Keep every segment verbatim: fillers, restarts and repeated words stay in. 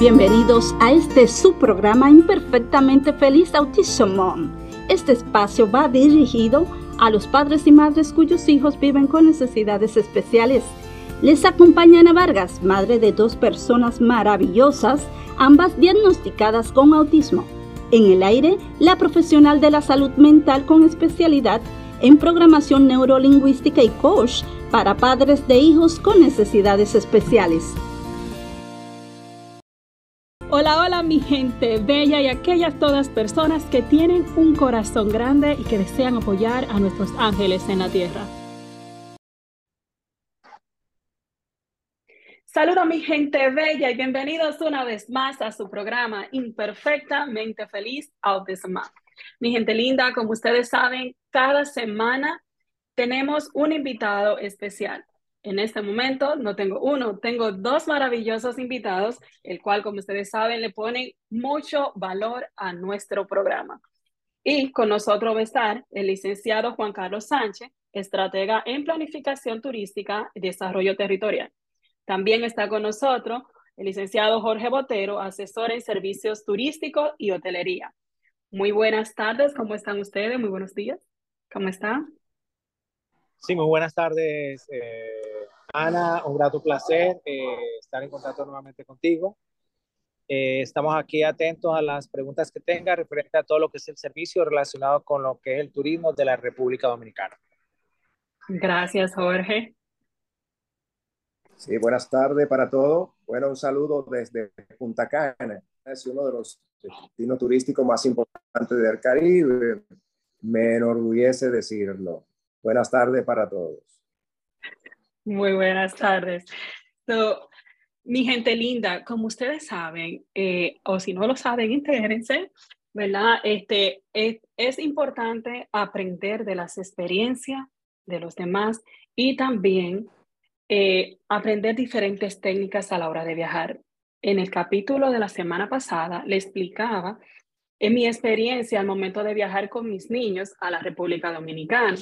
Bienvenidos a este subprograma Imperfectamente Feliz Autism Mom. Este espacio va dirigido a los padres y madres cuyos hijos viven con necesidades especiales. Les acompaña Ana Vargas, madre de dos personas maravillosas, ambas diagnosticadas con autismo. En el aire, la profesional de la salud mental con especialidad en programación neurolingüística y coach para padres de hijos con necesidades especiales. Hola, hola mi gente bella y aquellas todas personas que tienen un corazón grande y que desean apoyar a nuestros ángeles en la tierra. Saludos mi gente bella y bienvenidos una vez más a su programa Imperfectamente Feliz Autism Mom. Mi gente linda, como ustedes saben, cada semana tenemos un invitado especial. En este momento no tengo uno, tengo dos maravillosos invitados, el cual, como ustedes saben, le ponen mucho valor a nuestro programa. Y con nosotros va a estar el licenciado Juan Carlos Sánchez, estratega en planificación turística y desarrollo territorial. También está con nosotros el licenciado Jorge Botero, asesor en servicios turísticos y hotelería. Muy buenas tardes, ¿cómo están ustedes? Muy buenos días, ¿cómo están? Sí, muy buenas tardes, eh, Ana, un grato placer eh, estar en contacto nuevamente contigo. Eh, estamos aquí atentos a las preguntas que tenga referente a todo lo que es el servicio relacionado con lo que es el turismo de la República Dominicana. Gracias, Jorge. Sí, buenas tardes para todos. Bueno, un saludo desde Punta Cana. Es uno de los destinos turísticos más importantes del Caribe. Me enorgullece decirlo. Buenas tardes para todos. Muy buenas tardes. So, mi gente linda, como ustedes saben, eh, o si no lo saben, intérense, ¿verdad? Este, es, es importante aprender de las experiencias de los demás y también eh, aprender diferentes técnicas a la hora de viajar. En el capítulo de la semana pasada le explicaba en mi experiencia al momento de viajar con mis niños a la República Dominicana.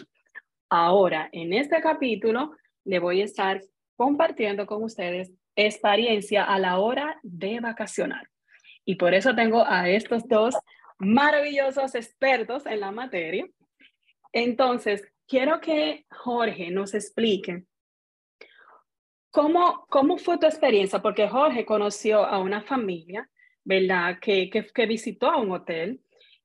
Ahora, en este capítulo, le voy a estar compartiendo con ustedes experiencia a la hora de vacacionar. Y por eso tengo a estos dos maravillosos expertos en la materia. Entonces, quiero que Jorge nos explique cómo, cómo fue tu experiencia, porque Jorge conoció a una familia, ¿verdad?, que, que, que visitó a un hotel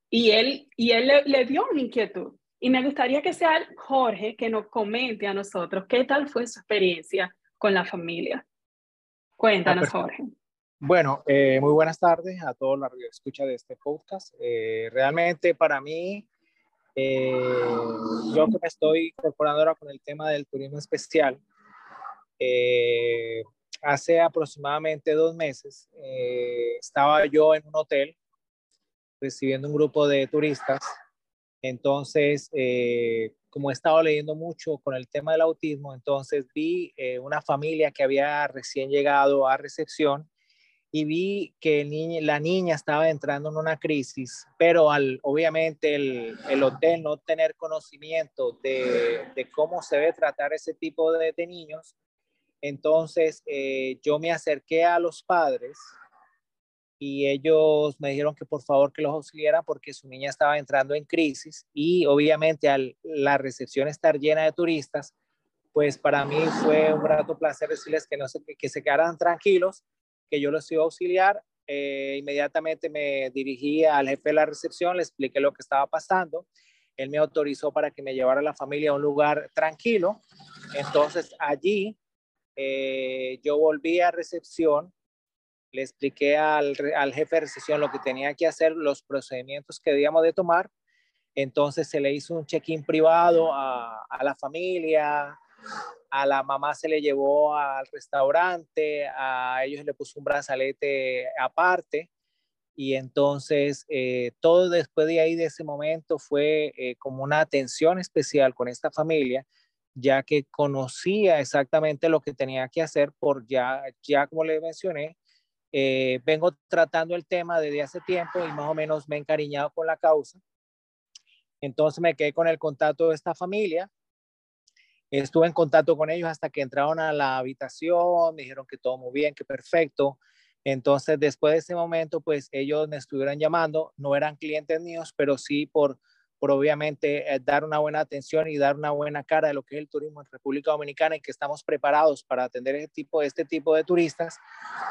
y él, y él le, le dio una inquietud. Y me gustaría que sea Jorge que nos comente a nosotros qué tal fue su experiencia con la familia. Cuéntanos, Jorge. Bueno, eh, muy buenas tardes a todos los que escuchan de este podcast. Eh, realmente para mí, eh, yo que me estoy incorporando ahora con el tema del turismo especial, eh, hace aproximadamente dos meses eh, estaba yo en un hotel recibiendo un grupo de turistas. Entonces, eh, como he estado leyendo mucho con el tema del autismo, entonces vi eh, una familia que había recién llegado a recepción y vi que el niño, la niña estaba entrando en una crisis, pero al, obviamente el, el hotel no tener conocimiento de, de cómo se debe tratar ese tipo de, de niños, entonces eh, yo me acerqué a los padres y ellos me dijeron que por favor que los auxiliaran porque su niña estaba entrando en crisis y obviamente al la recepción estar llena de turistas, pues para mí fue un grato placer decirles que, no se, que se quedaran tranquilos, que yo los iba a auxiliar. Eh, inmediatamente me dirigí al jefe de la recepción, le expliqué lo que estaba pasando. Él me autorizó para que me llevara a la familia a un lugar tranquilo. Entonces allí eh, yo volví a recepción. Le expliqué al, al jefe de recepción lo que tenía que hacer, los procedimientos que debíamos de tomar. Entonces se le hizo un check-in privado a, a la familia, a la mamá se le llevó al restaurante, a ellos le puso un brazalete aparte. Y entonces eh, todo después de ahí, de ese momento, fue eh, como una atención especial con esta familia, ya que conocía exactamente lo que tenía que hacer por ya, ya como le mencioné, Eh, vengo tratando el tema desde hace tiempo y más o menos me he encariñado con la causa. Entonces me quedé con el contacto de esta familia. Estuve en contacto con ellos hasta que entraron a la habitación, me dijeron que todo muy bien, que perfecto. Entonces, después de ese momento, pues ellos me estuvieron llamando, no eran clientes míos, pero sí por, por obviamente eh, dar una buena atención y dar una buena cara de lo que es el turismo en República Dominicana y que estamos preparados para atender este tipo, este tipo de turistas.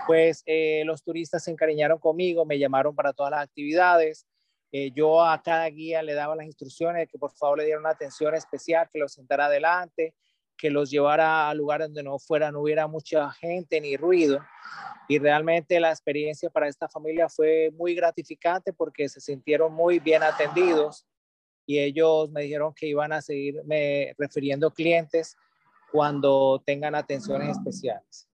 Pues eh, los turistas se encariñaron conmigo, me llamaron para todas las actividades. Eh, yo a cada guía le daba las instrucciones que por favor le dieran una atención especial, que los sentara adelante, que los llevara a lugares donde no fuera, no hubiera mucha gente ni ruido. Y realmente la experiencia para esta familia fue muy gratificante porque se sintieron muy bien atendidos y ellos me dijeron que iban a seguirme refiriendo clientes cuando tengan atenciones especiales.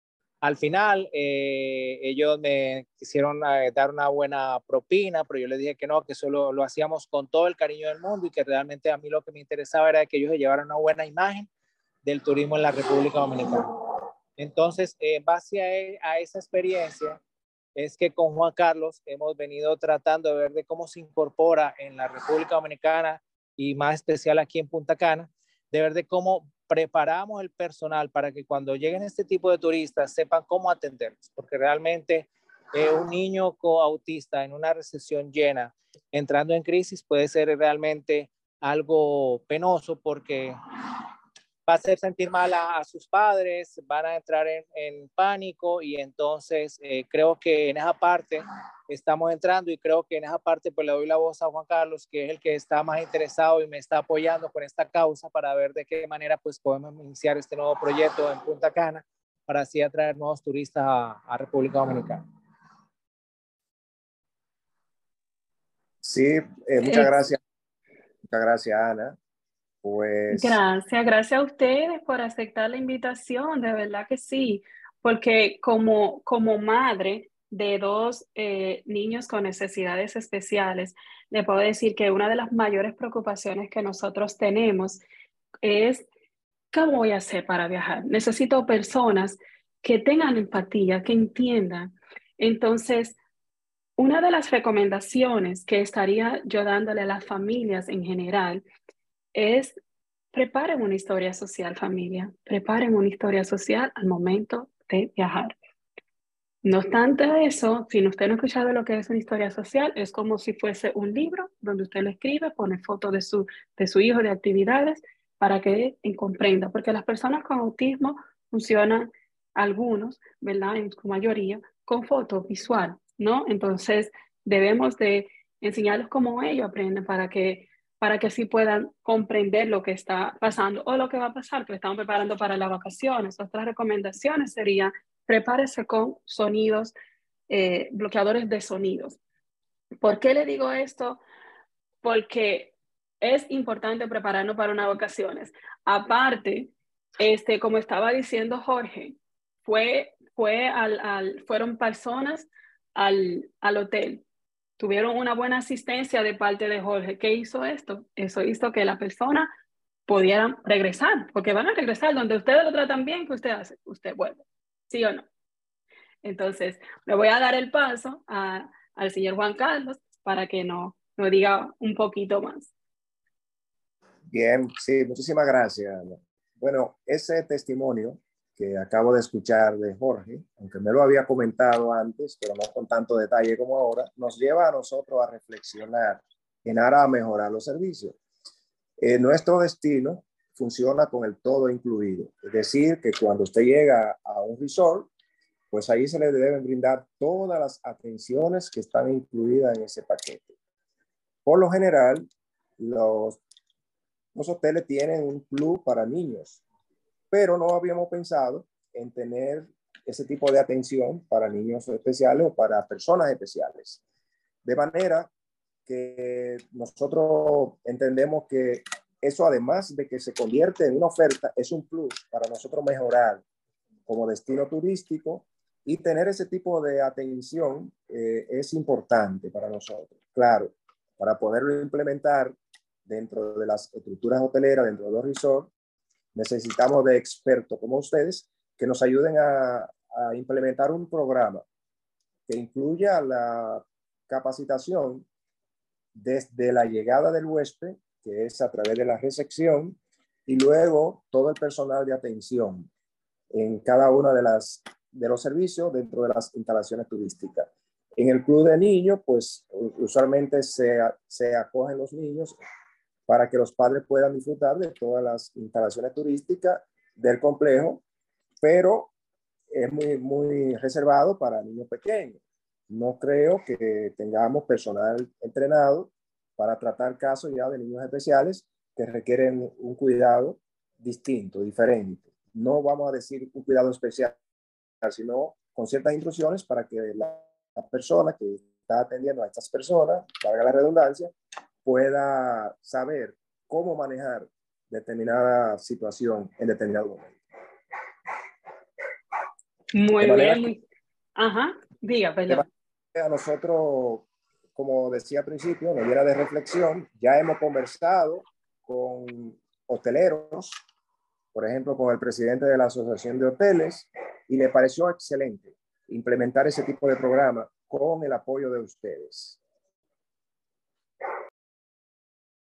Al final, eh, ellos me quisieron eh, dar una buena propina, pero yo les dije que no, que solo lo hacíamos con todo el cariño del mundo y que realmente a mí lo que me interesaba era que ellos se llevaran una buena imagen del turismo en la República Dominicana. Entonces, en eh, base a, a esa experiencia, es que con Juan Carlos hemos venido tratando de ver de cómo se incorpora en la República Dominicana y más especial aquí en Punta Cana, de ver de cómo preparamos el personal para que cuando lleguen este tipo de turistas sepan cómo atenderlos, porque realmente eh, un niño con autista en una recesión llena, entrando en crisis, puede ser realmente algo penoso porque va a hacer sentir mal a, a sus padres, van a entrar en, en pánico y entonces eh, creo que en esa parte estamos entrando y creo que en esa parte pues le doy la voz a Juan Carlos, que es el que está más interesado y me está apoyando con esta causa para ver de qué manera pues podemos iniciar este nuevo proyecto en Punta Cana para así atraer nuevos turistas a, a República Dominicana. Sí, eh, muchas gracias. Muchas gracias, Ana. Pues... Gracias, gracias a ustedes por aceptar la invitación, de verdad que sí, porque como, como madre de dos eh, niños con necesidades especiales, le puedo decir que una de las mayores preocupaciones que nosotros tenemos es ¿qué voy a hacer para viajar? Necesito personas que tengan empatía, que entiendan. Entonces, una de las recomendaciones que estaría yo dándole a las familias en general es preparen una historia social, familia. Preparen una historia social al momento de viajar. No obstante eso, si usted no ha escuchado lo que es una historia social, es como si fuese un libro donde usted lo escribe, pone fotos de su, de su hijo, de actividades, para que comprenda. Porque las personas con autismo funcionan, algunos, ¿verdad?, en su mayoría, con fotos visual, ¿no? Entonces, debemos de enseñarles cómo ellos aprenden para que, para que así puedan comprender lo que está pasando o lo que va a pasar, que estamos preparando para las vacaciones. Otras recomendaciones serían prepárese con sonidos, eh, bloqueadores de sonidos. ¿Por qué le digo esto? Porque es importante prepararnos para unas vacaciones. Aparte, este, como estaba diciendo Jorge, fue, fue al, al, fueron personas al, al hotel. Tuvieron una buena asistencia de parte de Jorge. ¿Qué hizo esto? Eso hizo que la persona pudiera regresar, porque van a regresar. Donde ustedes lo tratan bien, ¿qué usted hace? Usted vuelve. ¿Sí o no? Entonces, le voy a dar el paso a, al señor Juan Carlos para que nos no diga un poquito más. Bien, sí, muchísimas gracias, Ana. Bueno, ese testimonio que acabo de escuchar de Jorge, aunque me lo había comentado antes, pero no con tanto detalle como ahora, nos lleva a nosotros a reflexionar en aras a mejorar los servicios. Eh, nuestro destino funciona con el todo incluido. Es decir, que cuando usted llega a un resort, pues ahí se le deben brindar todas las atenciones que están incluidas en ese paquete. Por lo general, los, los hoteles tienen un club para niños, pero no habíamos pensado en tener ese tipo de atención para niños especiales o para personas especiales. De manera que nosotros entendemos que eso, además de que se convierte en una oferta, es un plus para nosotros mejorar como destino turístico, y tener ese tipo de atención eh, es importante para nosotros. Claro, para poderlo implementar dentro de las estructuras hoteleras, dentro de los resorts, necesitamos de expertos como ustedes que nos ayuden a, a implementar un programa que incluya la capacitación desde la llegada del huésped, que es a través de la recepción, y luego todo el personal de atención en cada una de las de los servicios dentro de las instalaciones turísticas. En el club de niños, pues usualmente se, se acogen los niños para que los padres puedan disfrutar de todas las instalaciones turísticas del complejo, pero es muy, muy reservado para niños pequeños. No creo que tengamos personal entrenado para tratar casos ya de niños especiales que requieren un cuidado distinto, diferente. No vamos a decir un cuidado especial, sino con ciertas instrucciones para que la, la persona que está atendiendo a estas personas, valga la redundancia, pueda saber cómo manejar determinada situación en determinado momento. Muy bien. Muy... Ajá, diga, perdón. A nosotros, como decía al principio, nos diera de reflexión, ya hemos conversado con hoteleros, por ejemplo, con el presidente de la Asociación de Hoteles, y le pareció excelente implementar ese tipo de programa con el apoyo de ustedes.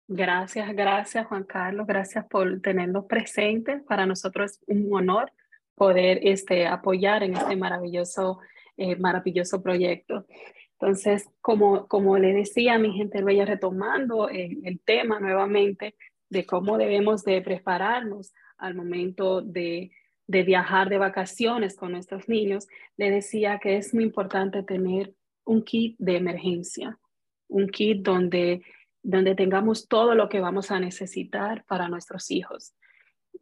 Gracias, gracias Juan Carlos, gracias por tenernos presentes. Para nosotros es un honor poder este, apoyar en este maravilloso, eh, maravilloso proyecto. Entonces, como, como le decía, mi gente bella, retomando el, el tema nuevamente de cómo debemos de prepararnos al momento de, de viajar de vacaciones con nuestros niños, le decía que es muy importante tener un kit de emergencia, un kit donde, donde tengamos todo lo que vamos a necesitar para nuestros hijos,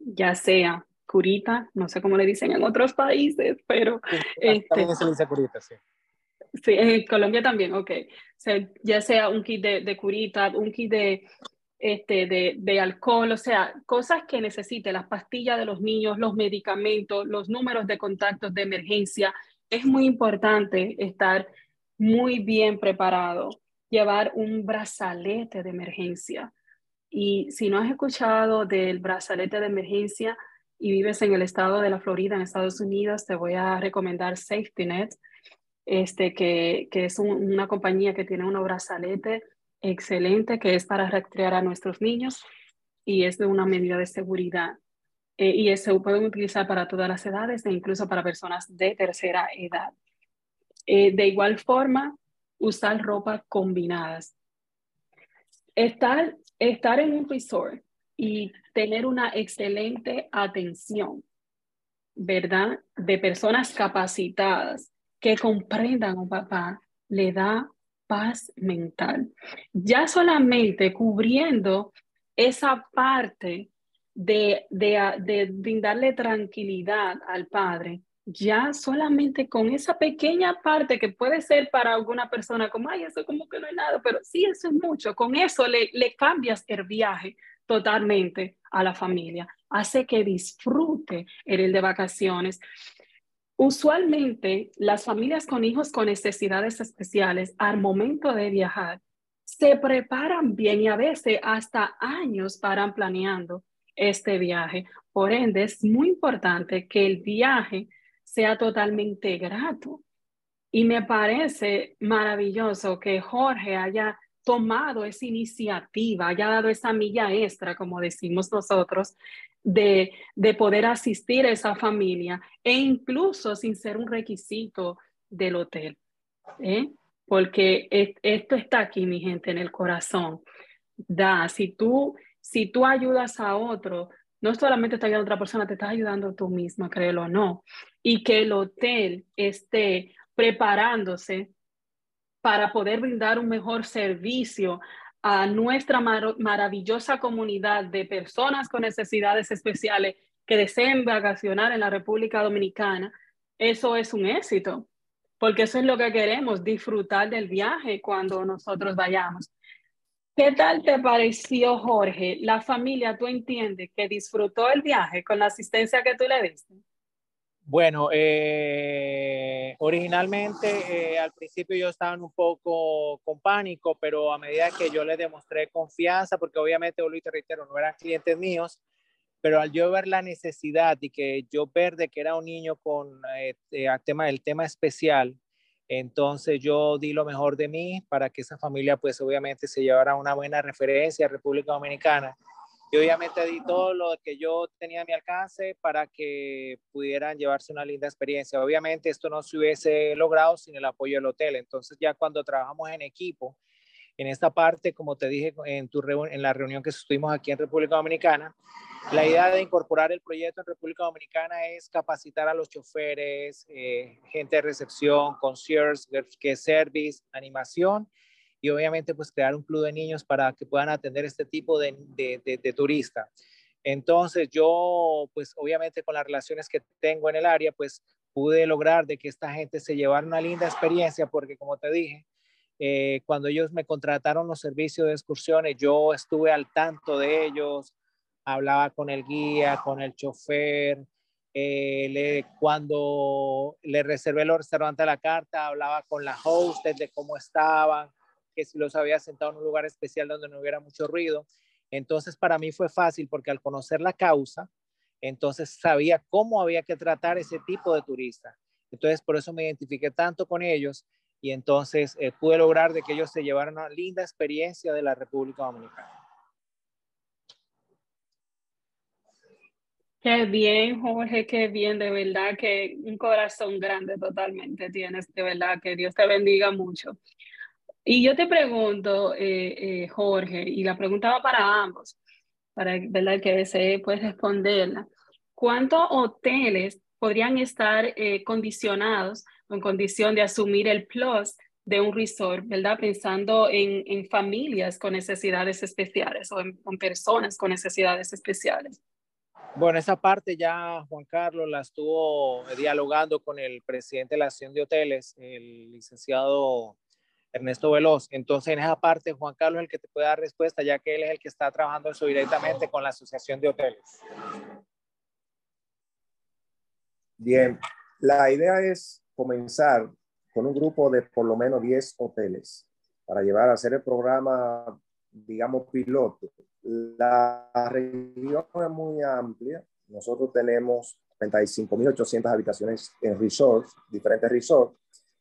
ya sea curita, no sé cómo le dicen en otros países, pero... Sí, este, también se dice curita, sí. Sí, en Colombia también, ok. O sea, ya sea un kit de, de curita, un kit de... Este, de, de alcohol, o sea, cosas que necesite, las pastillas de los niños, los medicamentos, los números de contactos de emergencia. Es muy importante estar muy bien preparado, llevar un brazalete de emergencia. Y si no has escuchado del brazalete de emergencia y vives en el estado de la Florida, en Estados Unidos, te voy a recomendar SafetyNet, este, que, que es un, una compañía que tiene un brazalete excelente, que es para rastrear a nuestros niños y es de una medida de seguridad. Eh, y se pueden utilizar para todas las edades e incluso para personas de tercera edad. Eh, de igual forma, usar ropa combinadas. Estar, estar en un resort y tener una excelente atención, ¿verdad? De personas capacitadas que comprendan a un papá le da paz mental. Ya solamente cubriendo esa parte de, de, de brindarle tranquilidad al padre, ya solamente con esa pequeña parte que puede ser para alguna persona como, ay, eso como que no es nada, pero sí, eso es mucho. Con eso le, le cambias el viaje totalmente a la familia. Hace que disfrute el de vacaciones. Usualmente, las familias con hijos con necesidades especiales al momento de viajar se preparan bien y a veces hasta años paran planeando este viaje. Por ende, es muy importante que el viaje sea totalmente grato. Y me parece maravilloso que Jorge haya tomado esa iniciativa, haya dado esa milla extra, como decimos nosotros, De, de poder asistir a esa familia e incluso sin ser un requisito del hotel, ¿eh? Porque es, esto está aquí, mi gente, en el corazón. Da, si tú, si tú ayudas a otro, no solamente te ayuda a otra persona, te estás ayudando tú misma, créelo o no. Y que el hotel esté preparándose para poder brindar un mejor servicio a nuestra mar- maravillosa comunidad de personas con necesidades especiales que deseen vacacionar en la República Dominicana, eso es un éxito, porque eso es lo que queremos, disfrutar del viaje cuando nosotros vayamos. ¿Qué tal te pareció, Jorge? ¿La familia, tú entiendes que disfrutó el viaje con la asistencia que tú le diste? Bueno, eh, originalmente eh, al principio yo estaba un poco con pánico, pero a medida que yo les demostré confianza, porque obviamente, Luis, te reitero, no eran clientes míos, pero al yo ver la necesidad y que yo ver de que era un niño con eh, el, tema, el tema especial, entonces yo di lo mejor de mí para que esa familia, pues obviamente se llevara una buena referencia a República Dominicana. Y obviamente di todo lo que yo tenía a mi alcance para que pudieran llevarse una linda experiencia. Obviamente esto no se hubiese logrado sin el apoyo del hotel. Entonces ya cuando trabajamos en equipo, en esta parte, como te dije en, tu en la reunión que estuvimos aquí en República Dominicana, la idea de incorporar el proyecto en República Dominicana es capacitar a los choferes, eh, gente de recepción, concierge, guest service, animación y obviamente pues crear un club de niños para que puedan atender este tipo de, de, de, de turista. Entonces yo pues obviamente con las relaciones que tengo en el área pues pude lograr de que esta gente se llevara una linda experiencia porque como te dije, Eh, cuando ellos me contrataron los servicios de excursiones, yo estuve al tanto de ellos, hablaba con el guía, con el chofer, eh, le, cuando le reservé los restaurantes a la carta, hablaba con la hostess de cómo estaban, que si los había sentado en un lugar especial donde no hubiera mucho ruido. Entonces para mí fue fácil porque al conocer la causa, entonces sabía cómo había que tratar ese tipo de turista. Entonces por eso me identifiqué tanto con ellos. Y entonces eh, pude lograr de que ellos se llevaran una linda experiencia de la República Dominicana. Qué bien, Jorge, qué bien, de verdad que un corazón grande totalmente tienes, de verdad que Dios te bendiga mucho. Y yo te pregunto, eh, eh, Jorge, y la pregunta va para ambos, para ¿verdad? que desee puedes responderla. ¿Cuántos hoteles podrían estar eh, condicionados en condición de asumir el plus de un resort, ¿verdad? Pensando en, en familias con necesidades especiales o en, en personas con necesidades especiales. Bueno, esa parte ya Juan Carlos la estuvo dialogando con el presidente de la Asociación de Hoteles, el licenciado Ernesto Veloz. Entonces, en esa parte, Juan Carlos es el que te puede dar respuesta, ya que él es el que está trabajando eso directamente con la Asociación de Hoteles. Bien, la idea es comenzar con un grupo de por lo menos diez hoteles para llevar a hacer el programa, digamos, piloto. La región es muy amplia. Nosotros tenemos treinta y cinco mil ochocientas habitaciones en resorts, diferentes resorts.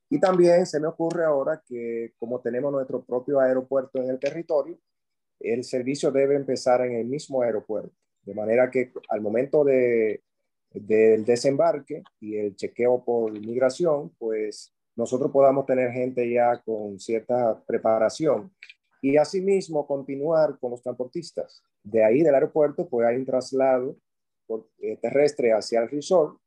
Y también se me ocurre ahora que como tenemos nuestro propio aeropuerto en el territorio, el servicio debe empezar en el mismo aeropuerto. De manera que al momento de del desembarque y el chequeo por migración, pues nosotros podamos tener gente ya con cierta preparación y asimismo continuar con los transportistas. De ahí del aeropuerto, pues hay un traslado por, eh, terrestre hacia el resort,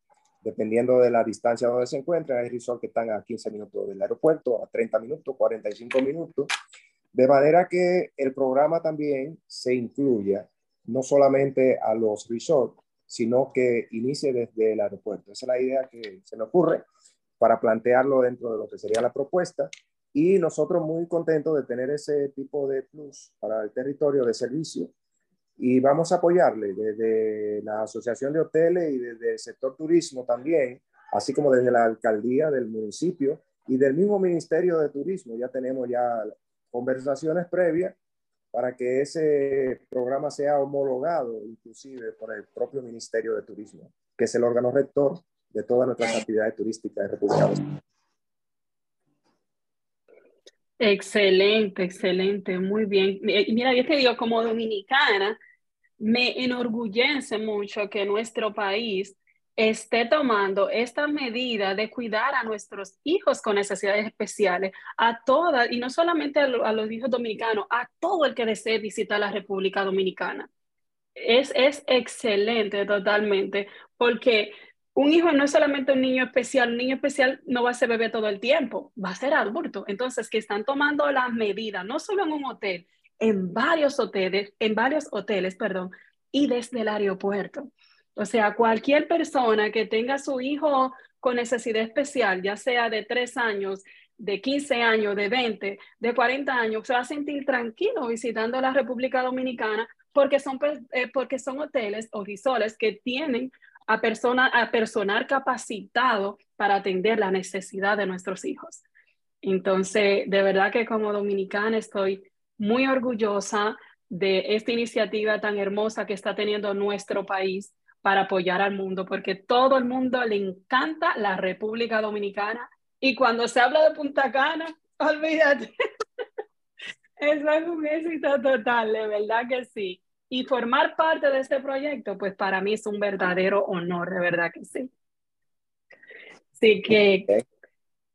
dependiendo de la distancia donde se encuentren. Hay resorts que están a quince minutos del aeropuerto, a treinta minutos, cuarenta y cinco minutos, de manera que el programa también se incluya no solamente a los resorts, sino que inicie desde el aeropuerto. Esa es la idea que se me ocurre para plantearlo dentro de lo que sería la propuesta. Y nosotros muy contentos de tener ese tipo de plus para el territorio de servicio. Y vamos a apoyarle desde la Asociación de Hoteles y desde el sector turismo también, así como desde la alcaldía del municipio y del mismo Ministerio de Turismo. Ya tenemos ya conversaciones previas para que ese programa sea homologado, inclusive por el propio Ministerio de Turismo, que es el órgano rector de todas nuestras actividades turísticas de República Dominicana. Excelente, excelente, muy bien. Mira, yo te digo, como dominicana, me enorgullece mucho que nuestro país esté tomando esta medida de cuidar a nuestros hijos con necesidades especiales, a todas, y no solamente a, lo, a los hijos dominicanos, a todo el que desee visitar la República Dominicana. Es, es excelente totalmente, porque un hijo no es solamente un niño especial, un niño especial no va a ser bebé todo el tiempo, va a ser adulto. Entonces, que están tomando las medidas, no solo en un hotel, en varios hoteles, en varios hoteles, perdón, y desde el aeropuerto. O sea, cualquier persona que tenga a su hijo con necesidad especial, ya sea de tres años, de quince años, de veinte, de cuarenta años, se va a sentir tranquilo visitando la República Dominicana porque son, eh, porque son hoteles o resorts que tienen a, persona, a personal capacitado para atender la necesidad de nuestros hijos. Entonces, de verdad que como dominicana estoy muy orgullosa de esta iniciativa tan hermosa que está teniendo nuestro país para apoyar al mundo, porque todo el mundo le encanta la República Dominicana, y cuando se habla de Punta Cana, olvídate, es un éxito total, de verdad que sí. Y formar parte de este proyecto, pues para mí es un verdadero honor, de verdad que sí. Así que okay.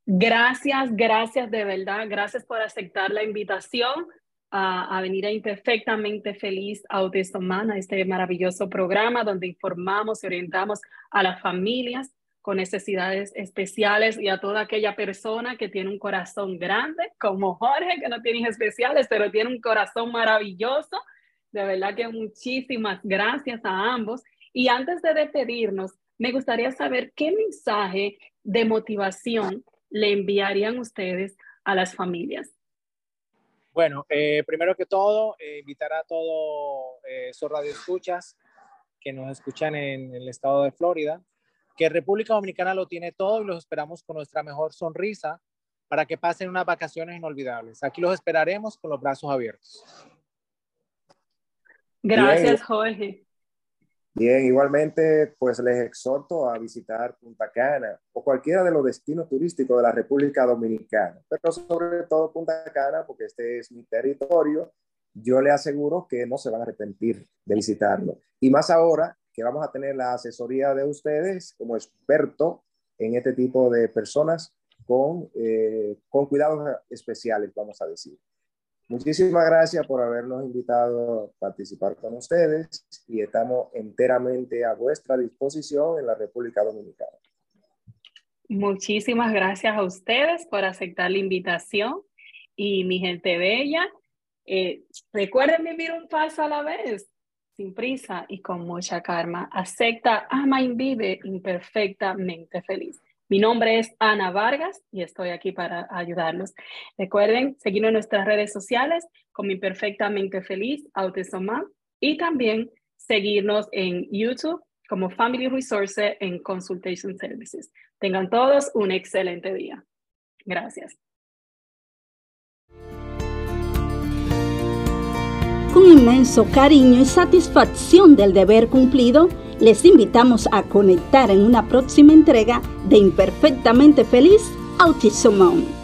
gracias, gracias de verdad, gracias por aceptar la invitación a, a venir a Imperfectamente Feliz Autism Mom, a este maravilloso programa donde informamos y orientamos a las familias con necesidades especiales y a toda aquella persona que tiene un corazón grande, como Jorge, que no tiene especiales, pero tiene un corazón maravilloso. De verdad que muchísimas gracias a ambos. Y antes de despedirnos, me gustaría saber qué mensaje de motivación le enviarían ustedes a las familias. Bueno, eh, primero que todo, eh, invitar a todos eh, esos radioescuchas que nos escuchan en el estado de Florida, que República Dominicana lo tiene todo y los esperamos con nuestra mejor sonrisa para que pasen unas vacaciones inolvidables. Aquí los esperaremos con los brazos abiertos. Gracias, bien. Jorge. Bien, igualmente, pues les exhorto a visitar Punta Cana o cualquiera de los destinos turísticos de la República Dominicana, pero sobre todo Punta Cana, porque este es mi territorio. Yo le aseguro que no se van a arrepentir de visitarlo. Y más ahora que vamos a tener la asesoría de ustedes como experto en este tipo de personas con, eh, con cuidados especiales, vamos a decir. Muchísimas gracias por habernos invitado a participar con ustedes y estamos enteramente a vuestra disposición en la República Dominicana. Muchísimas gracias a ustedes por aceptar la invitación y mi gente bella, eh, recuerden vivir un paso a la vez, sin prisa y con mucha calma. Acepta, ama y vive imperfectamente feliz. Mi nombre es Ana Vargas y estoy aquí para ayudarlos. Recuerden seguirnos en nuestras redes sociales como Imperfectamente Feliz Autism Mom y también seguirnos en YouTube como Family Resource and Consultation Services. Tengan todos un excelente día. Gracias. Con inmenso cariño y satisfacción del deber cumplido, les invitamos a conectar en una próxima entrega de Imperfectamente Feliz Autism Mom.